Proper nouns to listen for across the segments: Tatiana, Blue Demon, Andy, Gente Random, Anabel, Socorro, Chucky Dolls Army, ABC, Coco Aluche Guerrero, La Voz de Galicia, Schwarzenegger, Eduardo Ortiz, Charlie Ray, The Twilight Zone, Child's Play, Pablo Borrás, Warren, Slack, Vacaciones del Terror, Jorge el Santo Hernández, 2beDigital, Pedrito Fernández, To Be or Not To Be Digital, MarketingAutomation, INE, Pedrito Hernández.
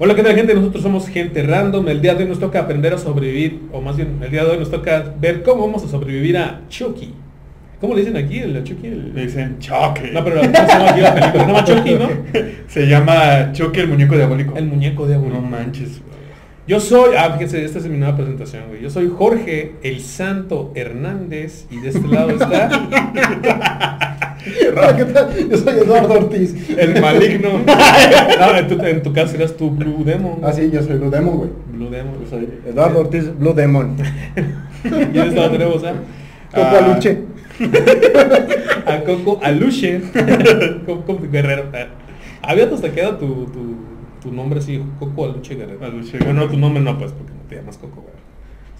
Hola, ¿qué tal, gente? Nosotros somos Gente Random. El día de hoy nos toca aprender a sobrevivir, o más bien, el día de hoy nos toca ver cómo vamos a sobrevivir a Chucky. ¿Cómo le dicen aquí? ¿El Chucky? Le dicen Chucky. No, pero no se llama aquí la película. Se llama Chucky, ¿no? Se llama Chucky, el muñeco diabólico. El muñeco diabólico. No manches, güey. Yo soy, fíjense, esta es mi nueva presentación, güey. Yo soy Jorge el Santo Hernández y de este lado está... ¿Qué tal? Yo soy Eduardo Ortiz, el maligno. No, en tu caso eras tu Blue Demon. Ah, sí, yo soy Blue Demon, güey. Blue Demon. Yo soy Eduardo Ortiz, Blue Demon. ¿Y eres la otra voz? Coco Aluche. A Coco Aluche. Coco Guerrero. Había hasta quedado tu nombre así, Coco Aluche Guerrero. Aluche. Bueno, tu nombre no, pues, porque no te llamas Coco Guerrero.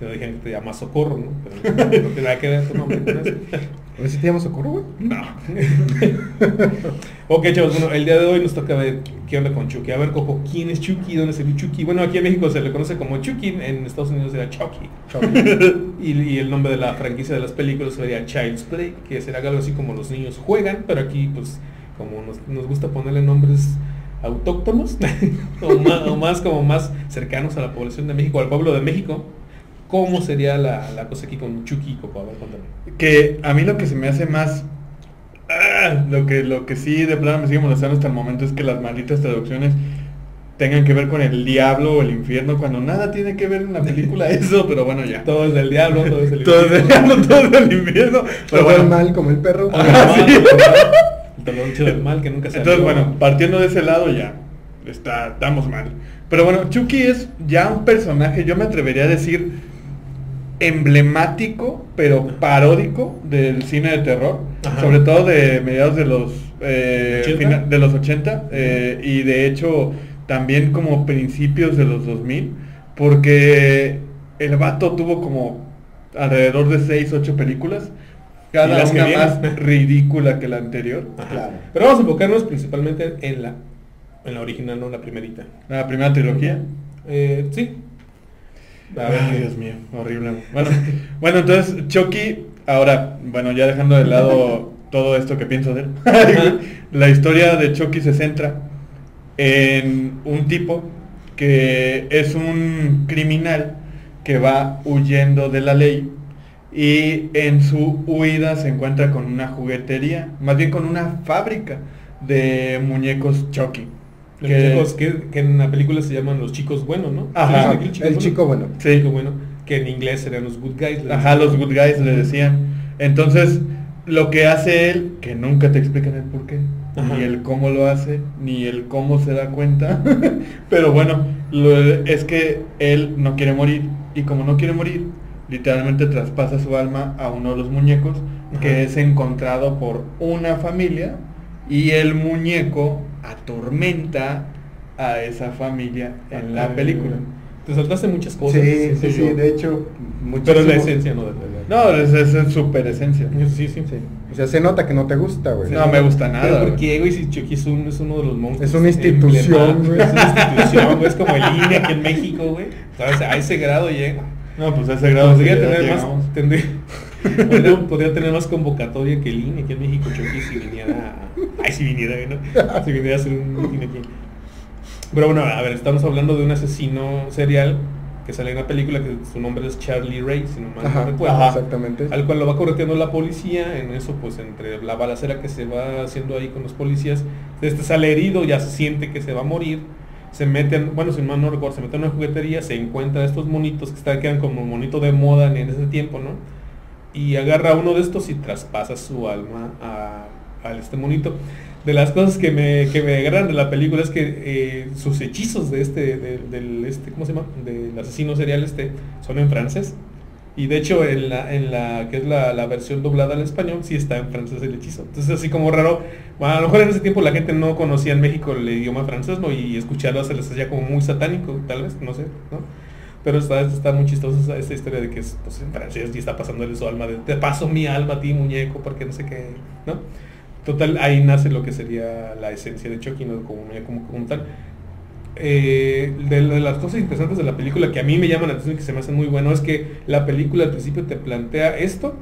Te dijeron que te llamas Socorro, ¿no? Pero no te da que ver tu nombre con eso. A ver si te llamas Socorro, güey. No. Ok, chavos, bueno, el día de hoy nos toca ver qué onda con Chucky. A ver, Coco, ¿quién es Chucky? ¿Dónde salió Chucky? Bueno, aquí en México se le conoce como Chucky, en Estados Unidos era Chucky. Y el nombre de la franquicia de las películas sería Child's Play, que será algo así como Los Niños Juegan, pero aquí, pues, como nos gusta ponerle nombres autóctonos, o más como más cercanos a la población de México, al pueblo de México. ¿Cómo sería la cosa aquí con Chucky y Coco? A ver, cuéntame. Que a mí lo que se me hace más... Lo que sí de plano me sigue molestando hasta el momento es que las malditas traducciones tengan que ver con el diablo o el infierno, cuando nada tiene que ver en la película eso, pero bueno, ya. Todo es del diablo, todo es del infierno. Todo es del diablo, todo es del infierno. Pero bueno, el mal como el perro. ¿Sí? El taloncho del mal que nunca se... Entonces, bueno, partiendo de ese lado ya, estamos mal. Pero bueno, Chucky es ya un personaje, yo me atrevería a decir... emblemático, pero paródico del cine de terror. Ajá. Sobre todo de mediados de los 80 y de hecho también como principios de los 2000, porque el vato tuvo como alrededor de 6-8 películas, cada una más ridícula que la anterior. Claro. Pero vamos a enfocarnos principalmente en la original, no la primerita, la primera trilogía. Sí. Ay, Dios mío, horrible. Bueno, entonces Chucky, ahora, bueno, ya dejando de lado todo esto que pienso de él, la historia de Chucky se centra en un tipo que es un criminal que va huyendo de la ley y en su huida se encuentra con una juguetería, más bien con una fábrica de muñecos Chucky. Los que en la película se llaman los chicos buenos, ¿no? Ajá, el chico bueno. Sí. El chico bueno, que en inglés serían los good guys. Ajá, los good guys le decían. Entonces, lo que hace él, que nunca te explican el por qué, ajá, ni el cómo lo hace, ni el cómo se da cuenta, pero bueno, es que él no quiere morir, y como no quiere morir, literalmente traspasa su alma a uno de los muñecos, ajá, que es encontrado por una familia, y el muñeco... atormenta a esa familia en la película. Te saltaste muchas cosas. Sí, de hecho, muchísimo. Pero es la esencia, ¿no? No, es súper esencia. Sí. O sea, se nota que no te gusta, güey. No me gusta nada. Pero ¿por qué, güey? Si Chucky es uno de los monstruos. Es una institución, güey. Es como el INE aquí en México, güey. ¿Sabes? A ese grado llega. No, pues a ese grado podría tener más convocatoria que el INE aquí en México, Chucky, si viniera... Si viniera a hacer un cine aquí. Pero bueno, a ver, estamos hablando de un asesino serial que sale en una película que su nombre es Charlie Ray, si no mal recuerdo. Exactamente. Al cual lo va correteando la policía, en eso pues entre la balacera que se va haciendo ahí con los policías, este sale herido, ya se siente que se va a morir, se meten, bueno, si mal no recuerdo, se meten en una juguetería, se encuentra estos monitos que quedan como monito de moda en ese tiempo, ¿no? Y agarra uno de estos y traspasa su alma a este monito. De las cosas que me agarran de la película es que sus hechizos ¿cómo se llama? Del asesino serial son en francés. Y de hecho en la que es la versión doblada al español sí está en francés el hechizo. Entonces así como raro, bueno, a lo mejor en ese tiempo la gente no conocía en México el idioma francés, ¿no? Y escucharlo se les hacía como muy satánico, tal vez, no sé, ¿no? Pero está muy chistosa esta historia de que es, pues, en francés y está pasándole su alma de te paso mi alma a ti, muñeco, porque no sé qué, ¿no? Total, ahí nace lo que sería la esencia de Chucky, ¿no? como tal. De las cosas interesantes de la película que a mí me llaman la atención y que se me hacen muy bueno es que la película al principio te plantea esto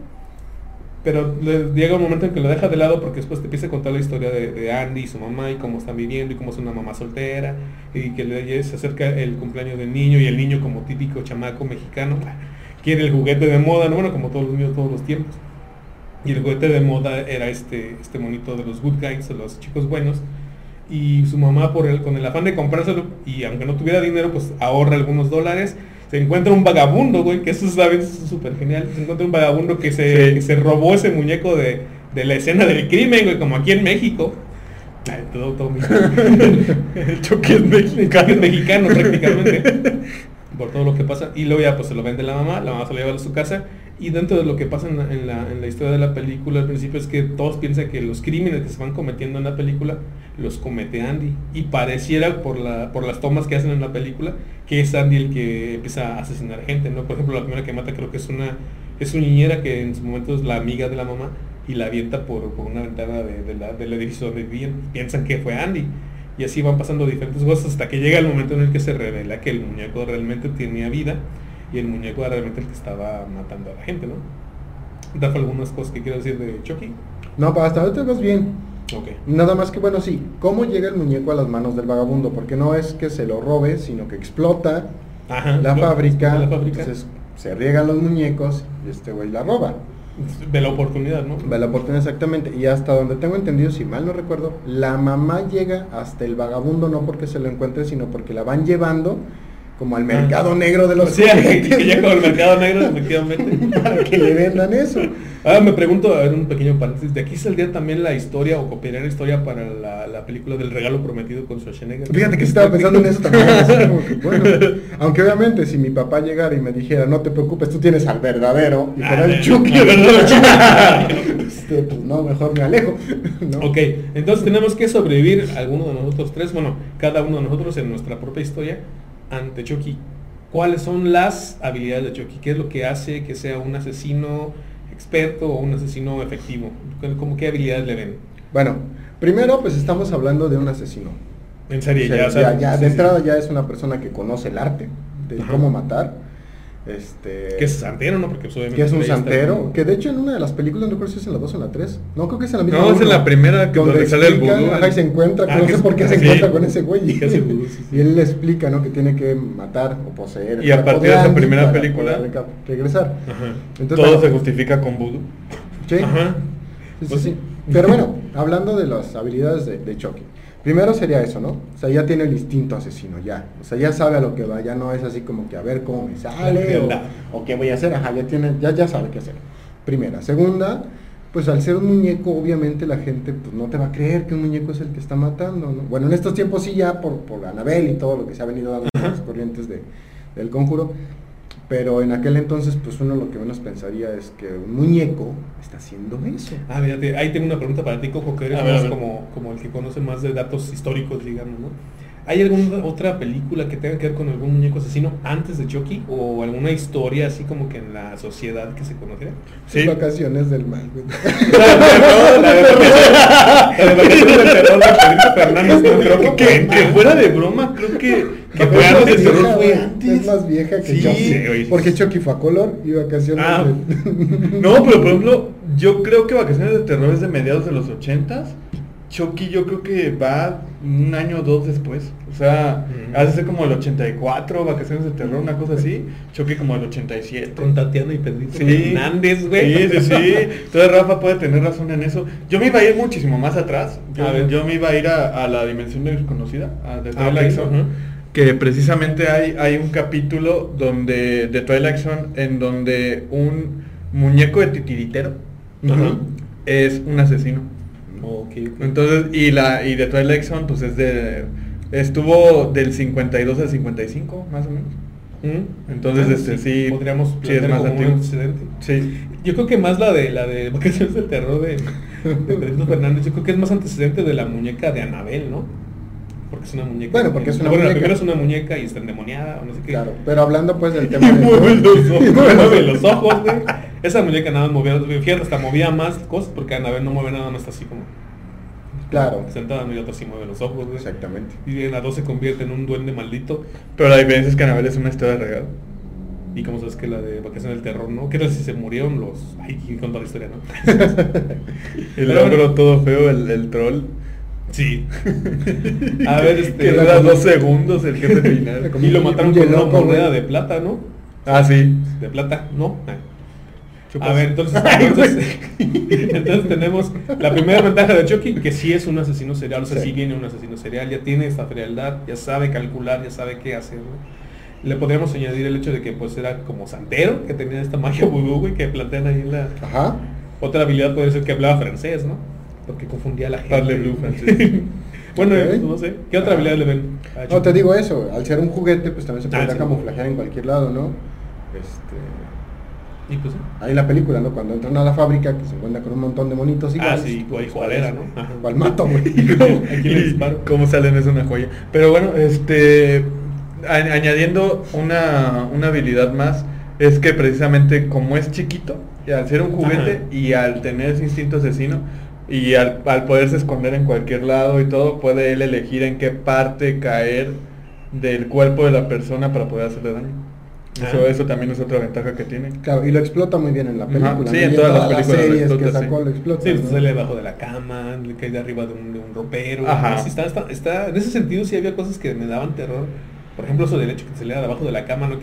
Pero llega un momento en que lo deja de lado porque después te empieza a contar la historia de Andy y su mamá y cómo están viviendo y cómo es una mamá soltera y que se acerca el cumpleaños del niño y el niño, como típico chamaco mexicano, quiere el juguete de moda, ¿no? Bueno, como todos los niños, todos los tiempos. Y el juguete de moda era este monito de los good guys, de los chicos buenos. Y su mamá, con el afán de comprárselo, y aunque no tuviera dinero, pues ahorra algunos dólares. Se encuentra un vagabundo, güey, que eso es súper genial. Se encuentra un vagabundo que se robó ese muñeco de la escena del crimen, güey, como aquí en México. Ay, todo mexicano. El Chucky es mexicano. El Chucky es mexicano prácticamente, por todo lo que pasa. Y luego ya pues se lo vende la mamá se lo lleva a su casa. Y dentro de lo que pasa en la historia de la película al principio es que todos piensan que los crímenes que se van cometiendo en la película los comete Andy, y pareciera por las tomas que hacen en la película que es Andy el que empieza a asesinar gente, ¿no? Por ejemplo, la primera que mata creo que es una niñera que en su momento es la amiga de la mamá y la avienta por una ventana del edificio donde vivían, y piensan que fue Andy. Y así van pasando diferentes cosas hasta que llega el momento en el que se revela que el muñeco realmente tenía vida y el muñeco era realmente el que estaba matando a la gente, ¿no? ¿Daf algunas cosas que quiero decir de Chucky? No, pero hasta ahorita vas bien. Okay. Nada más que, bueno, sí, ¿cómo llega el muñeco a las manos del vagabundo? Porque no es que se lo robe, sino que explota. Ajá, la fábrica. Entonces se riegan los muñecos y este güey la roba. Ve la oportunidad, ¿no? Ve la oportunidad, exactamente. Y hasta donde tengo entendido, si mal no recuerdo, la mamá llega hasta el vagabundo, no porque se lo encuentre, sino porque la van llevando como al mercado negro de los... O sea, que ya como el mercado negro, efectivamente. Para que le vendan eso. Ahora me pregunto, a ver, un pequeño paréntesis, ¿de aquí saldría también la historia o copiaría la historia para la película del regalo prometido con Schwarzenegger? Fíjate que estaba pensando en eso también, así como que, bueno, aunque obviamente si mi papá llegara y me dijera, no te preocupes, tú tienes al verdadero, y para el Chucky, pues no, mejor me alejo. No. Ok, entonces tenemos que sobrevivir alguno de nosotros tres, bueno, cada uno de nosotros en nuestra propia historia, ante Chucky. ¿Cuáles son las habilidades de Chucky? ¿Qué es lo que hace que sea un asesino experto o un asesino efectivo? ¿Cómo qué habilidades le ven? Bueno, primero pues estamos hablando de un asesino. En serie, ya de entrada ya es una persona que conoce el arte de cómo matar. Que es santero, ¿no? Porque que es un santero, como... que de hecho en una de las películas, no recuerdo si es en la 2 o en la 3, no creo que es en la misma. No, es en la primera, que donde sale el vudú. Ajá, y se encuentra, no sé por qué se encuentra con ese güey. Y él le explica, ¿no? Que tiene que matar o poseer. Y a partir de esa primera película regresar. Ajá. Entonces, todo se justifica con vudú. Sí. Ajá. Sí. Pero bueno, hablando de las habilidades de Chucky. Primero sería eso, ¿no? O sea, ya tiene el instinto asesino, ya. O sea, ya sabe a lo que va, ya no es así como que a ver cómo me sale o qué voy a hacer. Ajá, ya sabe qué hacer. Primera. Segunda, pues al ser un muñeco, obviamente la gente pues no te va a creer que un muñeco es el que está matando, ¿no? Bueno, en estos tiempos sí ya por Anabel y todo lo que se ha venido dando en las corrientes del conjuro. Pero en aquel entonces, pues uno lo que menos pensaría es que un muñeco está haciendo eso. Ah, mira, ahí tengo una pregunta para ti, Coco, que eres como el que conoce más de datos históricos, digamos, ¿no? ¿Hay alguna otra película que tenga que ver con algún muñeco asesino antes de Chucky? ¿O alguna historia así como que en la sociedad que se conociera? Sí. Vacaciones del mal, güey. La de Vacaciones del Terror de Fernández, no creo que fuera de broma, creo que... Que fue antes, fue antes. Es más vieja que Chucky. Sí, porque Chucky fue a color y Vacaciones de... No, pero por ejemplo, yo creo que Vacaciones de Terror es de mediados de los 80s. Chucky yo creo que va un año o dos después. O sea, hace como el 84, Vacaciones de Terror, una cosa así. Chucky como el 87. Con Tatiana y Pedrito Hernández, güey. Sí. Entonces Rafa puede tener razón en eso. Yo me iba a ir muchísimo más atrás. Yo me iba a ir a la dimensión desconocida, a The Twilight Zone. Que precisamente hay un capítulo donde de Twilight Zone en donde un muñeco de titiritero es un asesino. Okay. Entonces, y de Twilight Zone pues estuvo del 52 al 55 más o menos. Entonces sí podríamos es más antiguo. Sí. Yo creo que más la de Vacaciones del Terror de Pedrito Fernández, yo creo que es más antecedente de la muñeca de Anabel, ¿no? Porque es una muñeca. Bueno, porque es una muñeca. La primera es una muñeca y está endemoniada o no sé qué. Claro, pero hablando pues del tema de... mueve los ojos, güey. Esa muñeca nada movía, fíjate, hasta movía más cosas, porque Anabel no mueve nada, no está así como... Claro. Sentada, no, y otra sí mueve los ojos, güey. Exactamente. Y en la 2 se convierte en un duende maldito. Pero la diferencia es que Anabel es una historia de regalo. Y como sabes que la de Vacaciones del Terror, ¿no? ¿Qué tal si se murieron los...? Ay, con toda la historia, ¿no? El ángulo todo feo, el troll. Sí. A ver, que dura 2 segundos el jefe final. Y lo mataron con una moneda de plata, ¿no? Ah, sí. De plata, ¿no? A ver, entonces tenemos la primera ventaja de Chucky, que sí es un asesino serial. O sea, sí viene un asesino serial, ya tiene esta frialdad, ya sabe calcular, ya sabe qué hacer, ¿no? Le podríamos añadir el hecho de que pues era como santero, que tenía esta magia vudú, güey, que plantean ahí en la... Ajá. Otra habilidad puede ser que hablaba francés, ¿no? Porque confundía a la gente. Parle blue francés. Bueno, okay. No sé. ¿Qué otra habilidad le ven? No, te digo eso. Al ser un juguete, pues también se puede camuflajear en cualquier lado, ¿no? Y pues... Ahí en la película, ¿no? Cuando entran a la fábrica, que se encuentran con un montón de monitos y... Ah, sí, o igualera, ¿no? Ajá. Igual mato, güey. Aquí le disparo. ¿Cómo salen? Es una joya. Pero bueno, añadiendo una habilidad más, es que precisamente como es chiquito, y al ser un juguete, ajá, y al tener ese instinto asesino, y al poderse esconder en cualquier lado y todo, puede él elegir en qué parte caer del cuerpo de la persona para poder hacerle daño. Eso también es otra ventaja que tiene. Claro, y lo explota muy bien en la película. Ajá, sí, en todas las películas series que sacó, sí, lo explota. Sí, ¿no? Sale debajo de la cama, le cae de arriba de un ropero. Ajá. Está, en ese sentido sí había cosas que me daban terror. Por ejemplo, eso del hecho que se le da debajo de la cama, ¿no?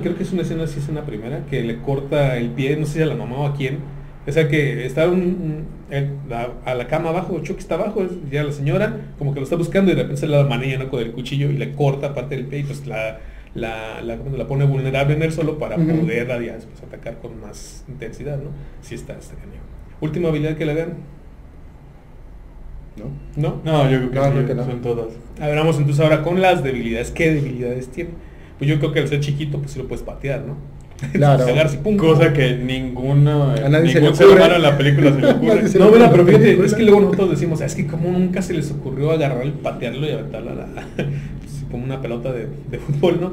Creo que es una escena, sí, es una primera, que le corta el pie, no sé si a la mamá o a quién. O sea, que está a la cama abajo, Chucky está abajo, ya la señora como que lo está buscando y de repente se le da manilla, ¿no? Con el cuchillo y le corta parte del pie y pues la pone vulnerable en él solo para poderla después atacar con más intensidad, ¿no? Sí está genial. ¿Última habilidad que le hagan? ¿No? No, yo creo que, no, que no. Son todas. A ver, vamos entonces ahora con las debilidades. ¿Qué debilidades tiene? Pues yo creo que al ser chiquito, pues sí lo puedes patear, ¿no? Claro. Pegarse, pum, cosa pum, que ninguna a nadie ningún se le ocurre en la película se le ocurre. No, bueno, pero fíjate, es que luego nosotros decimos, es que como nunca se les ocurrió agarrar el patearlo y aventarlo como una pelota de fútbol, ¿no?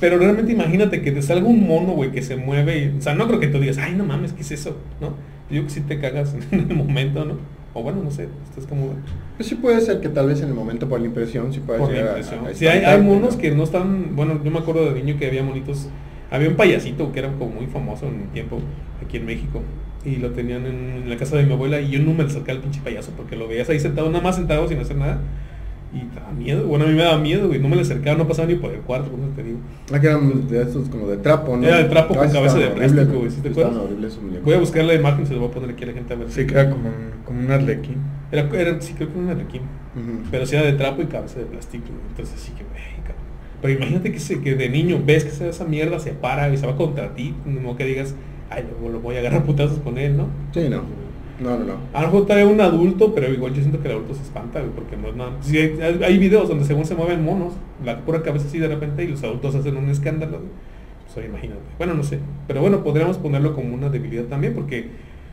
Pero realmente imagínate que te salga un mono, güey, que se mueve y, o sea, no creo que tú digas, ay, no mames, ¿qué es eso? ¿No? Yo que sí te cagas en el momento, ¿no? O bueno, no sé, esto es como... Pues sí puede ser que tal vez en el momento por la impresión, sí puede ser... Sí, hay monos que no están... Bueno, yo me acuerdo de niño que había monitos... Había un payasito que era como muy famoso en mi tiempo, aquí en México. Y lo tenían en la casa de mi abuela y yo no me acercaba al pinche payaso porque lo veías ahí sentado, nada más sentado sin hacer nada. Y daba miedo, bueno, a mí me daba miedo, güey, no me le acercaba, no pasaba ni por el cuarto, por eso te digo. Ah, que eran de estos como de trapo, ¿no? Era de trapo con cabeza de plástico, güey, ¿sí te acuerdas? Voy a buscar la imagen, se lo voy a poner aquí a la gente a ver. Sí, que era como un arlequín. Sí, creo que era un arlequín, pero sí era de trapo y cabeza de plástico, güey. Entonces sí que, güey, cabrón. Pero imagínate que de niño ves que esa mierda se para y se va contra ti, como que digas, ay, lo voy a agarrar putazos con él, ¿no? Sí, no. A lo mejor trae un adulto, pero igual yo siento que el adulto se espanta, güey, porque no es nada. Sí, hay videos donde según se mueven monos, la pura cabeza así de repente y los adultos hacen un escándalo, güey. Pues imagínate. Bueno, no sé. Pero bueno, podríamos ponerlo como una debilidad también, porque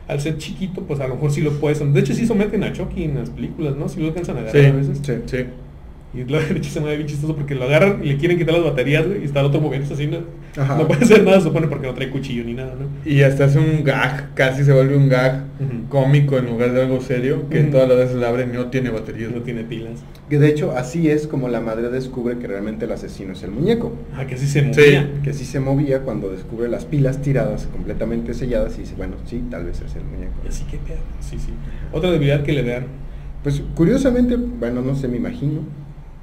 al ser chiquito, pues a lo mejor sí lo puedes. De hecho sí someten a Chucky en las películas, ¿no? Sí lo alcanzan a agarrar a veces. Sí. Y la derecha se mueve bien chistoso porque lo agarran y le quieren quitar las baterías, güey, y está el otro moviéndose así, ¿no? Ajá. No puede hacer nada, supone, porque no trae cuchillo ni nada, ¿no? Y hasta hace un gag, casi se vuelve un gag cómico en lugar de algo serio, que todas las veces la abren y no tiene baterías, no tiene pilas. Que de hecho así es como la madre descubre que realmente el asesino es el muñeco. Ah, que sí se movía. Sí, que sí se movía cuando descubre las pilas tiradas, completamente selladas, y dice, bueno, sí, tal vez es el muñeco. Así que, sí. Otra debilidad que le vean. Pues curiosamente, bueno, no sé, me imagino.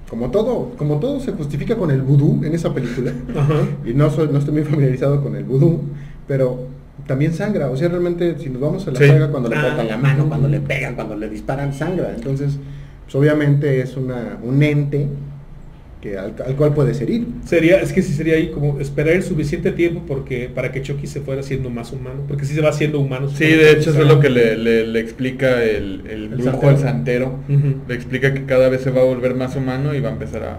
Como todo se justifica con el vudú en esa película. Ajá. Y no estoy muy familiarizado con el vudú, pero también sangra. O sea, realmente, si nos vamos a la saga, cuando le cortan la mano, cuando le pegan, cuando le disparan, sangra. Entonces, pues obviamente es un ente que al cual puedes herir. Sería ahí como esperar el suficiente tiempo para que Chucky se fuera haciendo más humano, porque sí se va haciendo humano. Sí, de hecho eso es lo que le explica el brujo al santero. Le explica que cada vez se va a volver más humano y va a empezar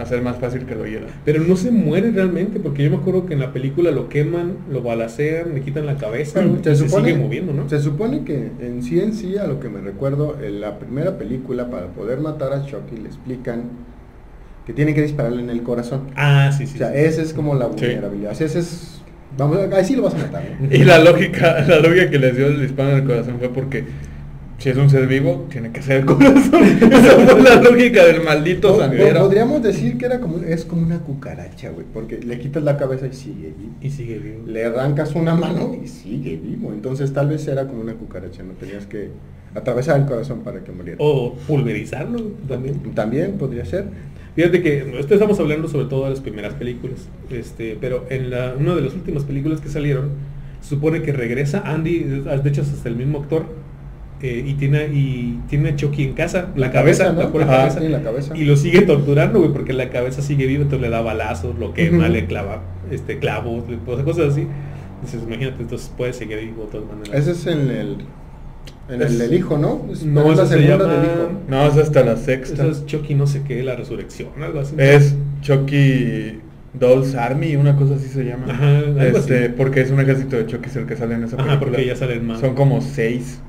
a ser más fácil que lo hiera. Pero no se muere realmente, porque yo me acuerdo que en la película lo queman, lo balacean, le quitan la cabeza, se sigue moviendo, ¿no? Se supone que en sí, a lo que me recuerdo, en la primera película, para poder matar a Chucky le explican que tienen que dispararle en el corazón. Ah, sí. O sea, esa es como la vulnerabilidad. O sea, esa es... Vamos, ahí sí lo vas a matar, ¿no? Y la lógica que les dio el disparo en el corazón fue porque Si es un ser vivo, tiene que ser el corazón. Esa fue la lógica del maldito sangriero. Podríamos decir que era como, es como una cucaracha, güey, porque le quitas la cabeza y sigue vivo. Y sigue vivo. Le arrancas una mano y sigue vivo. Entonces tal vez era como una cucaracha, no tenías que atravesar el corazón para que muriera. O pulverizarlo también. También podría ser. Fíjate que esto estamos hablando sobre todo de las primeras películas, pero en una de las últimas películas que salieron, se supone que regresa Andy, de hecho es hasta el mismo actor, y tiene a Chucky en casa, la cabeza, y lo sigue torturando, güey, porque la cabeza sigue viva, entonces le da balazos, lo quema, le clava clavos, cosas así. Entonces imagínate, entonces puede seguir vivo de todas maneras. Ese es en el hijo, ¿no? No, es la segunda del hijo. No, es hasta la sexta. Eso es Chucky no sé qué, la resurrección, algo así. Es Chucky Dolls Army, una cosa así se llama. Ajá, así. Porque es un ejército de Chucky el que sale en esa película. Porque ya salen más. Son como 6.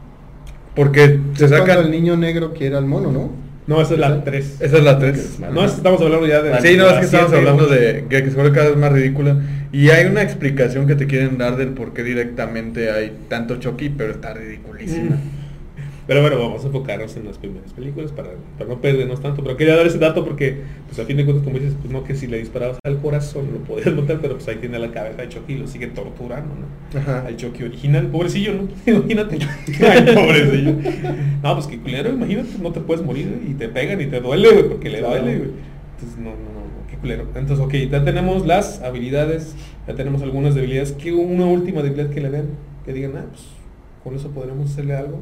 Porque se sacan el niño negro que era el mono, ¿no? No, esa es la 3. Esa es la 3. No, estamos hablando ya de... Sí, no, es que estamos hablando de que se vuelve cada vez más ridícula. Y hay una explicación que te quieren dar del por qué directamente hay tanto Chucky, pero está ridiculísima. Pero bueno, vamos a enfocarnos en las primeras películas para no perdernos tanto. Pero quería dar ese dato porque, pues a fin de cuentas, como dices, pues no, que si le disparabas al corazón lo podías notar, pero pues ahí tiene la cabeza de Chucky y lo sigue torturando, ¿no? Ajá. Al Chucky original, pobrecillo, ¿no? Imagínate. Ay, pobrecillo. No, pues que culero, imagínate, no te puedes morir, ¿eh? Y te pegan y te duele, güey, porque le duele, güey. Entonces, no, qué culero. Entonces, ok, ya tenemos las habilidades, ya tenemos algunas debilidades. ¿Qué una última debilidad que le den? Que digan, ah, pues, con eso podremos hacerle algo.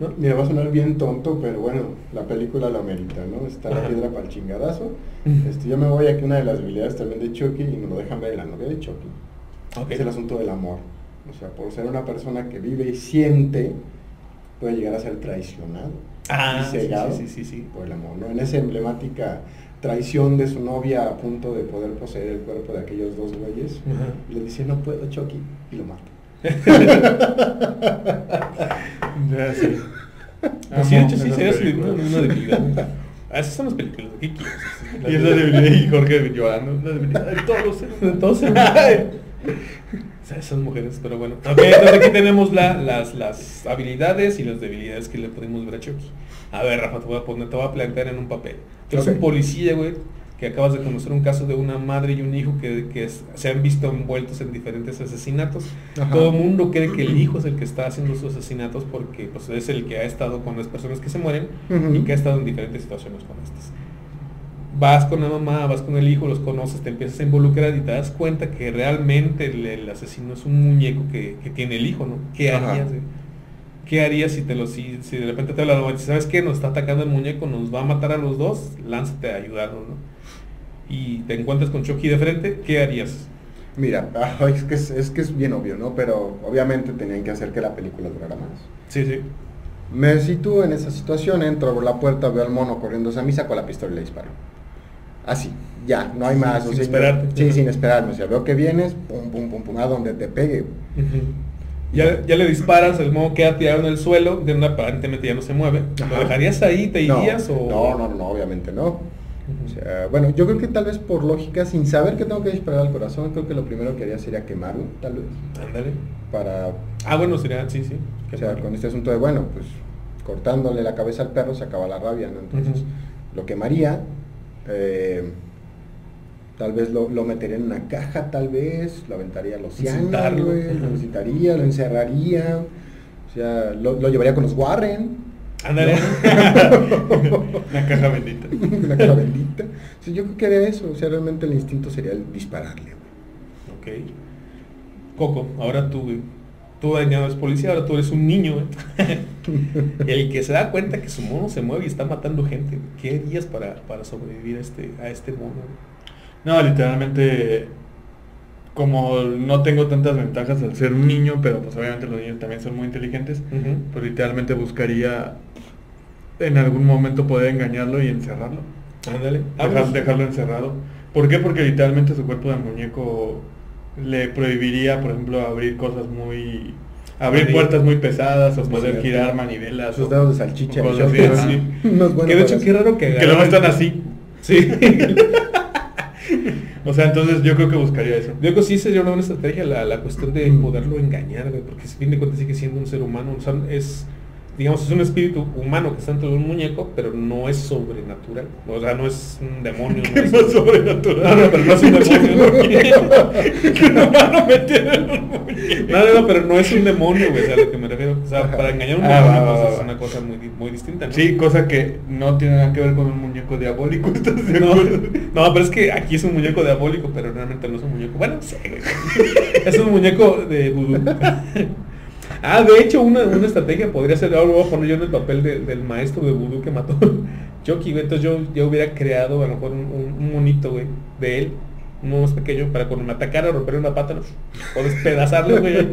¿No? Mira, va a sonar bien tonto, pero bueno, la película lo amerita, ¿no? Está la piedra para el chingadazo. Yo me voy aquí a una de las habilidades también de Chucky y me lo dejan ver en la novia de Chucky. Okay. Es el asunto del amor. O sea, por ser una persona que vive y siente, puede llegar a ser traicionado y cegado por el amor, ¿no? En esa emblemática traición de su novia a punto de poder poseer el cuerpo de aquellos dos güeyes, le dice, no puedo, Chucky, y lo mata. Gracias. Sí, de hecho sí sería una debilidad. Esas son las películas. ¿Qué quieres? Y esa debilidad y Jorge llorando. Una debilidad de todos. Esas mujeres, pero bueno. Ok, entonces aquí tenemos las habilidades y las debilidades que le podemos ver a Chucky. A ver, Rafa, te voy a plantear en un papel. Tú eres un policía, güey, que acabas de conocer un caso de una madre y un hijo que se han visto envueltos en diferentes asesinatos. Ajá. Todo el mundo cree que el hijo es el que está haciendo sus asesinatos porque pues, es el que ha estado con las personas que se mueren y que ha estado en diferentes situaciones con estas. Vas con la mamá, vas con el hijo, los conoces, te empiezas a involucrar y te das cuenta que realmente el asesino es un muñeco que tiene el hijo, ¿no? ¿Qué harías? ¿Qué harías si de repente te hablan, ¿sabes qué? Nos está atacando el muñeco, nos va a matar a los dos, lánzate a ayudarnos, ¿no? Y te encuentras con Chucky de frente, ¿qué harías? Mira, es que es bien obvio, ¿no? Pero obviamente tenían que hacer que la película durara más. Sí, sí. Me sitúo en esa situación, entro por la puerta, veo al mono corriendo hacia mí, saco la pistola y le disparo. Así, ya, no hay más. Sin esperarte. Sí, sin esperarme, o sea, veo que vienes, pum, pum, pum, pum, a donde te pegue. Ya le disparas, el mono queda tirado en el suelo, de una aparentemente ya no se mueve. ¿Lo dejarías ahí, te irías o...? No, obviamente no. O sea, bueno, yo creo que tal vez por lógica, sin saber que tengo que disparar al corazón, creo que lo primero que haría sería quemarlo, tal vez. Ándale. Para... Ah, bueno, sería, sí, sí. O sea, con este asunto de, bueno, pues, cortándole la cabeza al perro se acaba la rabia, ¿no? Entonces, lo quemaría, tal vez lo metería en una caja, tal vez, lo aventaría al océano, lo visitaría, lo encerraría, o sea, lo llevaría con los Warren. Ándale. Una caja bendita. Una caja bendita. O sea, yo creo que haría eso, o sea, realmente el instinto sería el dispararle. Ok. Coco, ahora tú ya no eres policía, ahora tú eres un niño, ¿eh? El que se da cuenta que su mono se mueve y está matando gente. ¿Qué harías para sobrevivir a este mono? No, literalmente, como no tengo tantas ventajas al ser un niño, pero pues obviamente los niños también son muy inteligentes, pues literalmente buscaría en algún momento poder engañarlo y encerrarlo. Ándale. Dejarlo encerrado. ¿Por qué? Porque literalmente su cuerpo de muñeco le prohibiría, por ejemplo, abrir cosas muy... Abrir puertas muy pesadas, o poder girar manivelas. Sus dedos de salchicha. Cosas así. Que de hecho, qué raro que luego están así. Sí. O sea, entonces yo creo que buscaría eso. Yo creo que sí sería una buena estrategia la cuestión de poderlo engañar, güey, porque si fin de cuentas sigue siendo un ser humano, o sea, es digamos, es un espíritu humano que está dentro de un muñeco, pero no es sobrenatural. O sea, no es un demonio. No es sobrenatural. No, no, pero no es un demonio. No, pero no es un demonio, güey, a lo que me refiero. O sea, para engañar a un demonio es una cosa muy distinta, ¿no? Sí, cosa que no tiene nada que ver con un muñeco diabólico. No, pero es que aquí es un muñeco diabólico, pero realmente no es un muñeco. Bueno, sí, güey. Es un muñeco de vudú. Ah, de hecho, una estrategia podría ser, ahora voy a poner yo en el papel del maestro de vudú que mató Chucky, güey. Entonces yo hubiera creado a lo mejor un monito, güey, de él, uno más pequeño, para cuando me atacara, romper una pata, ¿no? O despedazarlo, güey.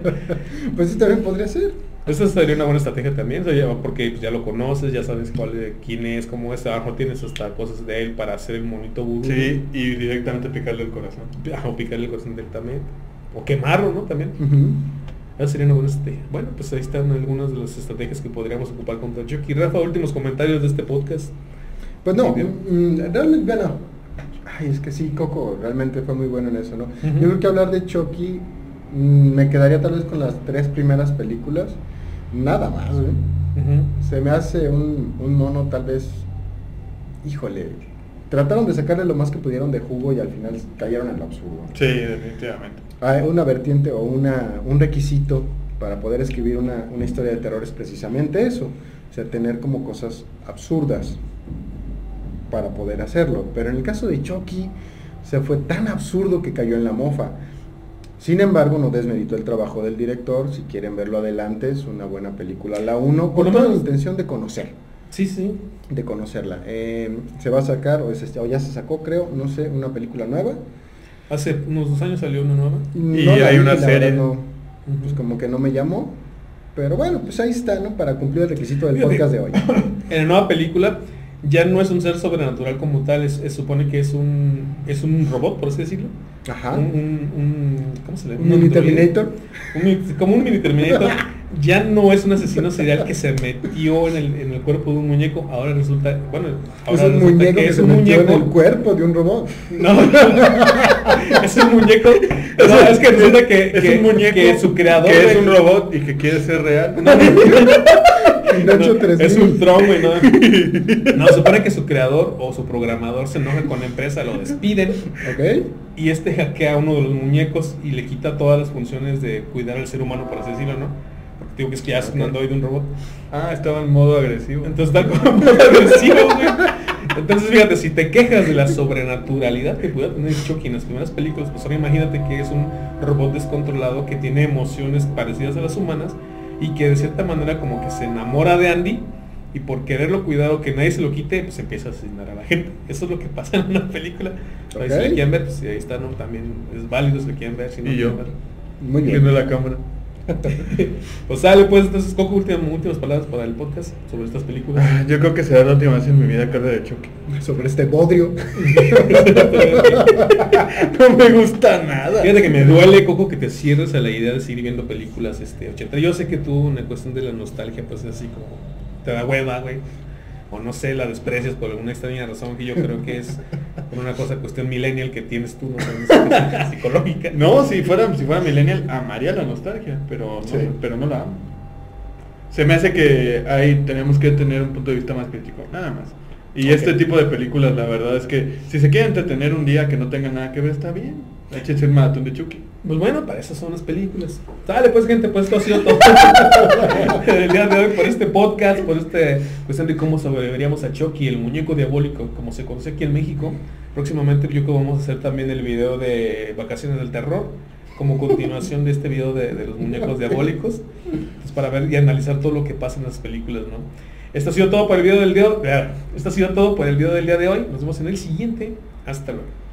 Pues sí, también podría ser. Esa sería una buena estrategia también, o sea, porque pues, ya lo conoces, ya sabes quién es, cómo es, abajo tienes hasta cosas de él para hacer el monito vudú. Sí, güey. Y directamente picarle el corazón. O picarle el corazón directamente. O quemarlo, ¿no? También. Esa sería una buena estrategia. Bueno, pues ahí están algunas de las estrategias que podríamos ocupar contra Chucky. Rafa, últimos comentarios de este podcast. Pues no, realmente, bueno, ay, es que sí, Coco realmente fue muy bueno en eso, ¿no? Yo creo que hablar de Chucky, me quedaría tal vez con las 3 primeras películas, nada más, güey. Se me hace un mono tal vez, híjole, trataron de sacarle lo más que pudieron de jugo y al final cayeron en lo absurdo. Sí, definitivamente. Una vertiente o un requisito para poder escribir una historia de terror es precisamente eso, o sea, tener como cosas absurdas para poder hacerlo, pero en el caso de Chucky, o sea, fue tan absurdo que cayó en la mofa. Sin embargo, no desmeritó el trabajo del director. Si quieren verlo adelante, es una buena película, la 1, con toda la intención de conocer. Sí, sí. De conocerla. Se va a sacar, o ya se sacó, creo, no sé, una película nueva. Hace unos 2 años salió una nueva. No, y hay una serie. No, pues como que no me llamó. Pero bueno, pues ahí está, ¿no? Para cumplir el requisito del podcast de hoy. En la nueva película ya no es un ser sobrenatural como tal, supone que es un robot, por así decirlo. Ajá. ¿Cómo se le llama? Un mini Terminator. Como un mini Terminator. Ya no es un asesino serial que se metió en el cuerpo de un muñeco. Ahora resulta, bueno, es un muñeco en el cuerpo de un robot. No, es un muñeco. No, es que resulta que es un muñeco que su creador que es un robot y que quiere ser real. No, es un tron, güey, ¿no? No, supone que su creador o su programador se enoja con la empresa, lo despiden. Ok. Y este hackea uno de los muñecos y le quita todas las funciones de cuidar al ser humano, por así decirlo, ¿no? Porque digo que es que ya es un androide, un robot. Ah, estaba en modo agresivo. Entonces está como modo agresivo, güey. Entonces fíjate, si te quejas de la sobrenaturalidad que pudiera tener Chucky en las primeras películas, pues ahora imagínate que es un robot descontrolado que tiene emociones parecidas a las humanas y que de cierta manera como que se enamora de Andy y por quererlo cuidado que nadie se lo quite, pues empieza a asesinar a la gente. Eso es lo que pasa en una película. Okay. Si lo quieren ver, pues ahí está, ¿no? También es válido si lo quieren ver. Si no, y yo, muy bien, viendo la cámara. Pues sale, pues entonces, Coco, últimas palabras para el podcast sobre estas películas. Yo creo que será la última vez en mi vida que hable de Chucky. Sobre este bodrio. No me gusta nada. Fíjate que me duele, Coco, que te cierres a la idea de seguir viendo películas 80. Yo sé que tú, en la cuestión de la nostalgia, pues es así como te da hueva, güey. O no sé, la desprecias por alguna extraña razón que yo creo que es una cosa, cuestión millennial que tienes tú, no sabes, psicológica. No, si fuera millennial, amaría la nostalgia, pero no, sí, pero no la amo. Se me hace que ahí tenemos que tener un punto de vista más crítico, nada más. Y este tipo de películas, la verdad es que si se quiere entretener un día que no tenga nada que ver, está bien. Échense el maratón de Chucky. Pues bueno, para eso son las películas. Dale pues, gente, pues esto ha sido todo el día de hoy por este podcast, por esta cuestión de cómo sobreviviríamos a Chucky, el muñeco diabólico, como se conoce aquí en México. Próximamente yo creo que vamos a hacer también el video de Vacaciones del Terror, como continuación de este video de los muñecos diabólicos. Entonces, para ver y analizar todo lo que pasa en las películas, ¿no? Esto ha sido todo por el video del día de hoy. Nos vemos en el siguiente. Hasta luego.